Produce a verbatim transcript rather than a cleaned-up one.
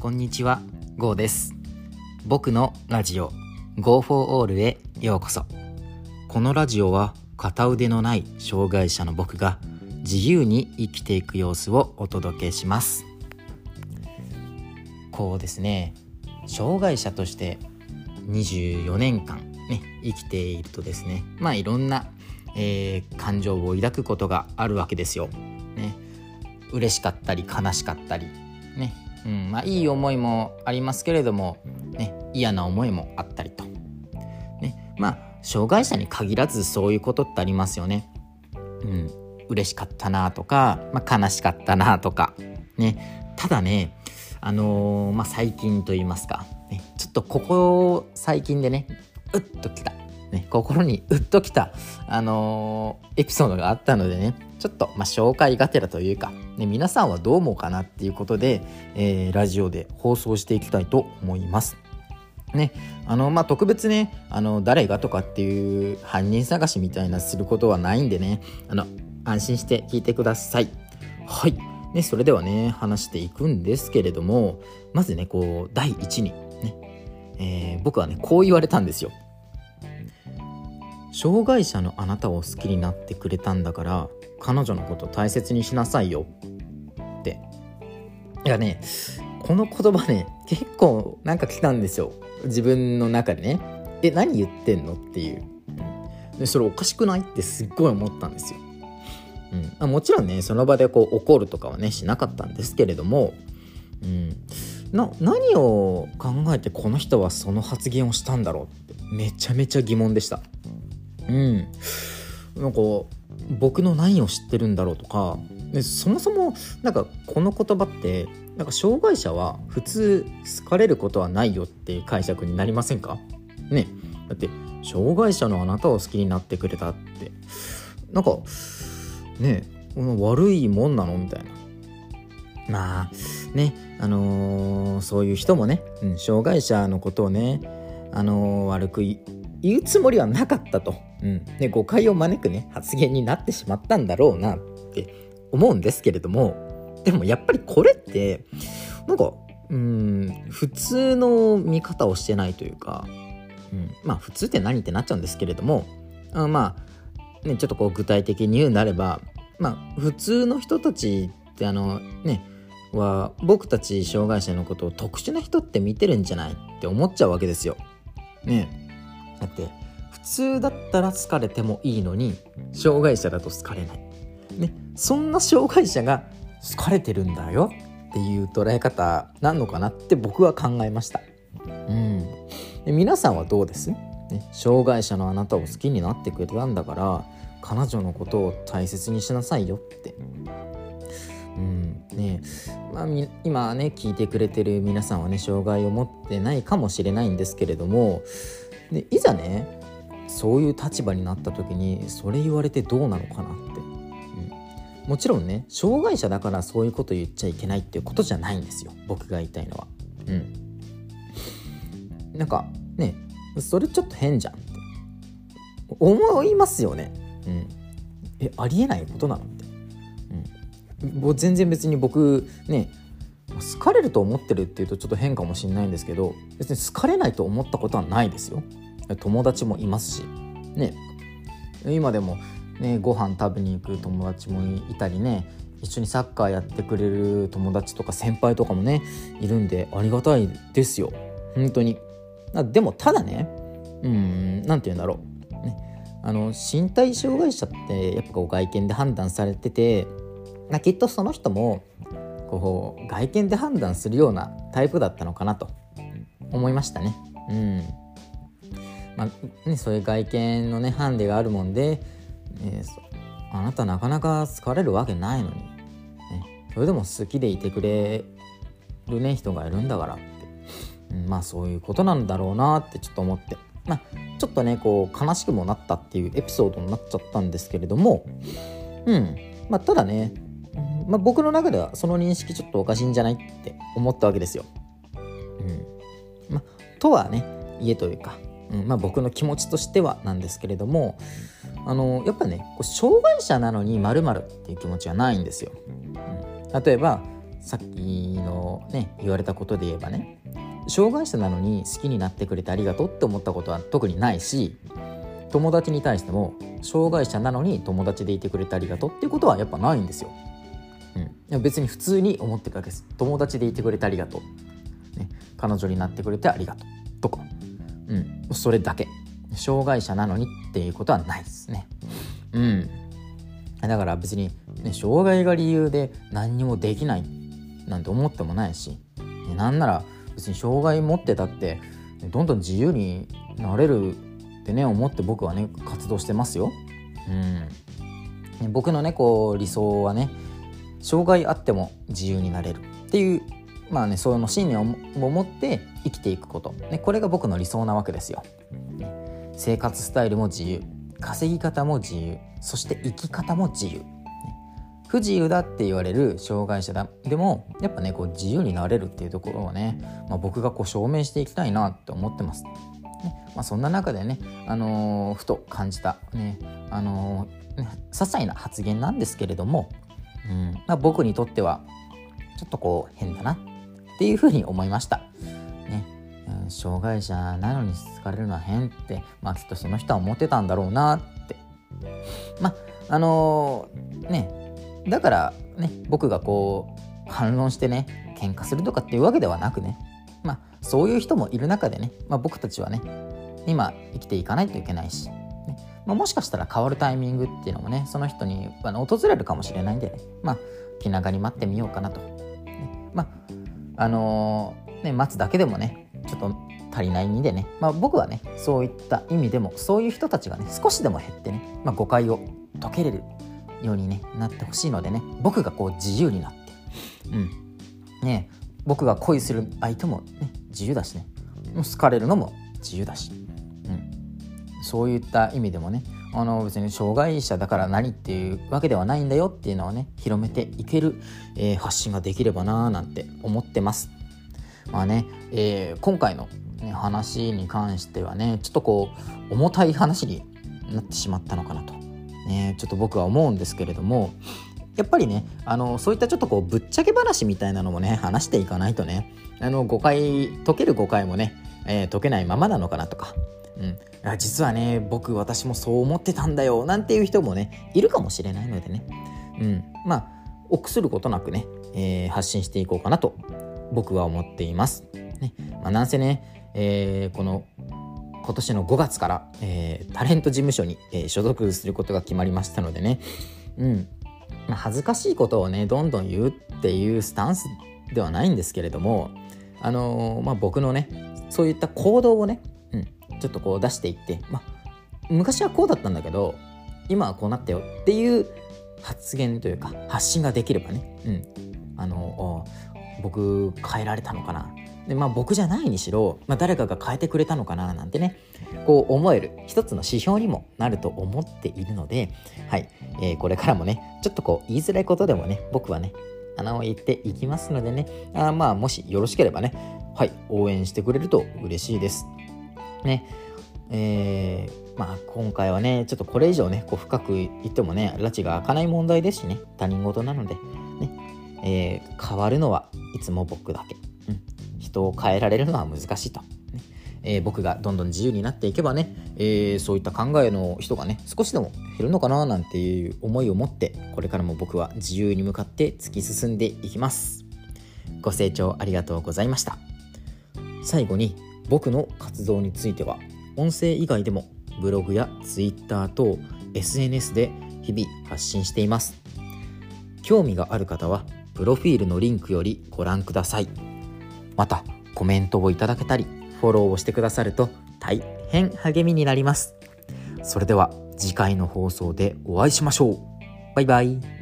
こんにちは、ゴーです。僕のラジオ Go for All へようこそ。このラジオは片腕のない障害者の僕が自由に生きていく様子をお届けします。こうですね、障害者としてにじゅうよねんかん、ね、生きているとですね、まあいろんな、えー、感情を抱くことがあるわけですよ。ね、嬉しかったり悲しかったりね、うん、まあいい思いもありますけれども、ね、嫌な思いもあったりと、ね、まあ障害者に限らずそういうことってありますよね。うん、嬉しかったなとか、まあ、悲しかったなとか、ね、ただね、あのーまあ、最近と言いますか、ね、ちょっとここ最近でね、うっときた、ね、心にうっときた、あのー、エピソードがあったのでね、ちょっと、まあ、紹介がてらというか、ね、皆さんはどう思うかなっていうことで、えー、ラジオで放送していきたいと思います。ね、あのまあ、特別ね、あの誰がとかっていう犯人探しみたいなすることはないんでね、あの安心して聞いてください。はい、ね、それではね、話していくんですけれども、まずね、こう第一に、ねえー、僕はねこう言われたんですよ。障害者のあなたを好きになってくれたんだから彼女のこと大切にしなさいよって。いやね、この言葉ね結構なんか来たんですよ、自分の中でね。え、何言ってんのっていう、うん、でそれおかしくないってすっごい思ったんですよ、うん、もちろんねその場でこう怒るとかはねしなかったんですけれども、うん、な何を考えてこの人はその発言をしたんだろうってめちゃめちゃ疑問でした。うん、なんか僕の何を知ってるんだろうとか、でそもそもなんかこの言葉ってなんか障害者は普通好かれることはないよっていう解釈になりませんかね。だって障害者のあなたを好きになってくれたってなんかね悪いもんなのみたいな。まあね、あのー、そういう人もね、うん、障害者のことをね、あのー、悪くい言うつもりはなかったと、うんね、誤解を招くね発言になってしまったんだろうなって思うんですけれども、でもやっぱりこれってなんかうーん普通の見方をしてないというか、うん、まあ普通って何ってなっちゃうんですけれども、あまあ、ね、ちょっとこう具体的に言うなれば、まあ普通の人たちってあのねは僕たち障害者のことを特殊な人って見てるんじゃないって思っちゃうわけですよね。だって普通だったら好かれてもいいのに障害者だと好かれない、ね、そんな障害者が好かれてるんだよっていう捉え方なのかなって僕は考えました、うん、で皆さんはどうです、ね、障害者のあなたを好きになってくれたんだから彼女のことを大切にしなさいよって、うんねまあ、今ね聞いてくれてる皆さんはね障害を持ってないかもしれないんですけれども、でいざねそういう立場になった時にそれ言われてどうなのかなって、うん、もちろんね障害者だからそういうこと言っちゃいけないっていうことじゃないんですよ、僕が言いたいのは、うん、なんかねそれちょっと変じゃんって思いますよね、うん、えありえないことなのって、うん、もう全然別に僕ね好かれると思ってるっていうとちょっと変かもしれないんですけど、別に好かれないと思ったことはないですよ。友達もいますしね、今でもねご飯食べに行く友達もいたりね、一緒にサッカーやってくれる友達とか先輩とかもねいるんでありがたいですよ本当に。でもただね、うーんなんて言うんだろう、ね、あの身体障害者ってやっぱこう外見で判断されてて、きっとその人もこう外見で判断するようなタイプだったのかなと思いましたね。うん、まあね、そういう外見のねハンデがあるもんで、えー、あなたなかなか好かれるわけないのに、ね、それでも好きでいてくれるね人がいるんだからって、うん、まあそういうことなんだろうなってちょっと思って、まあちょっとねこう悲しくもなったっていうエピソードになっちゃったんですけれども、うん、まあただね。まあ、僕の中ではその認識ちょっとおかしいんじゃないって思ったわけですよ、うんま、とはね言えというか、うんまあ、僕の気持ちとしてはなんですけれども、あのやっぱね障害者なのに〇〇っていう気持ちはないんですよ、うん、例えばさっきのね言われたことで言えばね、障害者なのに好きになってくれてありがとうって思ったことは特にないし、友達に対しても障害者なのに友達でいてくれてありがとうっていうことはやっぱないんですよ、うん、別に普通に思ってるわけです。友達でいてくれてありがとう、ね、彼女になってくれてありがとうとか、うん、それだけ。障害者なのにっていうことはないですね、うん、だから別に、ね、障害が理由で何にもできないなんて思ってもないし、なんなら別に障害持ってたってどんどん自由になれるってね思って僕はね活動してますよ、うん、僕のねこう理想はね、障害あっても自由になれるっていうまあねその信念を持って生きていくこと、ね、これが僕の理想なわけですよ。生活スタイルも自由、稼ぎ方も自由、そして生き方も自由、不自由だって言われる障害者だでもやっぱねこう自由になれるっていうところをね、まあ、僕がこう証明していきたいなって思ってます、ね。まあ、そんな中でね、あのー、ふと感じた、ねあのー、ね些細な発言なんですけれども、うんまあ、僕にとってはちょっとこう変だなっていうふうに思いました、ねうん、障害者なのに好かれるのは変って、まあ、きっとその人は思ってたんだろうなってまああのー、ねだからね僕がこう反論してね喧嘩するとかっていうわけではなくね、まあそういう人もいる中でね、まあ、僕たちはね今生きていかないといけないし、ねまあ、もしかしたら変わるタイミングっていうのもねその人にあの訪れるかもしれないんでね、まあ気長に待ってみようかなと、ね、まああのー、ね待つだけでもねちょっと足りないんでね、まあ、僕はねそういった意味でもそういう人たちがね少しでも減ってね、まあ、誤解を解けれるように、ね、なってほしいのでね、僕がこう自由になって、うんね、僕が恋する相手も、ね、自由だしね、好かれるのも自由だし、うん、そういった意味でもねあの別に障害者だから何っていうわけではないんだよっていうのをね広めていける、えー、発信ができればななんて思ってます。まあねえー、今回の、ね、話に関してはねちょっとこう重たい話になってしまったのかなとね、ちょっと僕は思うんですけれども、やっぱりねあのそういったちょっとこうぶっちゃけ話みたいなのもね話していかないとねあの誤解解ける誤解もね、えー、解けないままなのかなとか、うん、実はね僕私もそう思ってたんだよなんていう人もねいるかもしれないのでね、うん、まあ臆することなくね、えー、発信していこうかなと僕は思っています、ねまあ、なんせね、えー、この今年のごがつから、えー、タレント事務所に、えー、所属することが決まりましたのでね、うんまあ、恥ずかしいことをねどんどん言うっていうスタンスではないんですけれども、あのーまあ、僕のねそういった行動をね、うん、ちょっとこう出していって、まあ、昔はこうだったんだけど今はこうなったよっていう発言というか発信ができればね、うんあのー、僕変えられたのかな、でまあ、僕じゃないにしろ、まあ、誰かが変えてくれたのかななんてねこう思える一つの指標にもなると思っているので、はいえー、これからもねちょっとこう言いづらいことでもね僕はね穴を言っていきますのでね、あまあもしよろしければね、はい、応援してくれると嬉しいですね。えー、まあ今回はねちょっとこれ以上ねこう深く言ってもね埒が明かない問題ですしね、他人事なのでね、えー、変わるのはいつも僕だけ、人を変えられるのは難しいと、ねえー、僕がどんどん自由になっていけばね、えー、そういった考えの人がね少しでも減るのかななんていう思いを持って、これからも僕は自由に向かって突き進んでいきます。ご清聴ありがとうございました。最後に僕の活動については、音声以外でもブログやツイッター等 エスエヌエス で日々発信しています。興味がある方はプロフィールのリンクよりご覧ください。またコメントをいただけたりフォローをしてくださると大変励みになります。それでは次回の放送でお会いしましょう。バイバイ。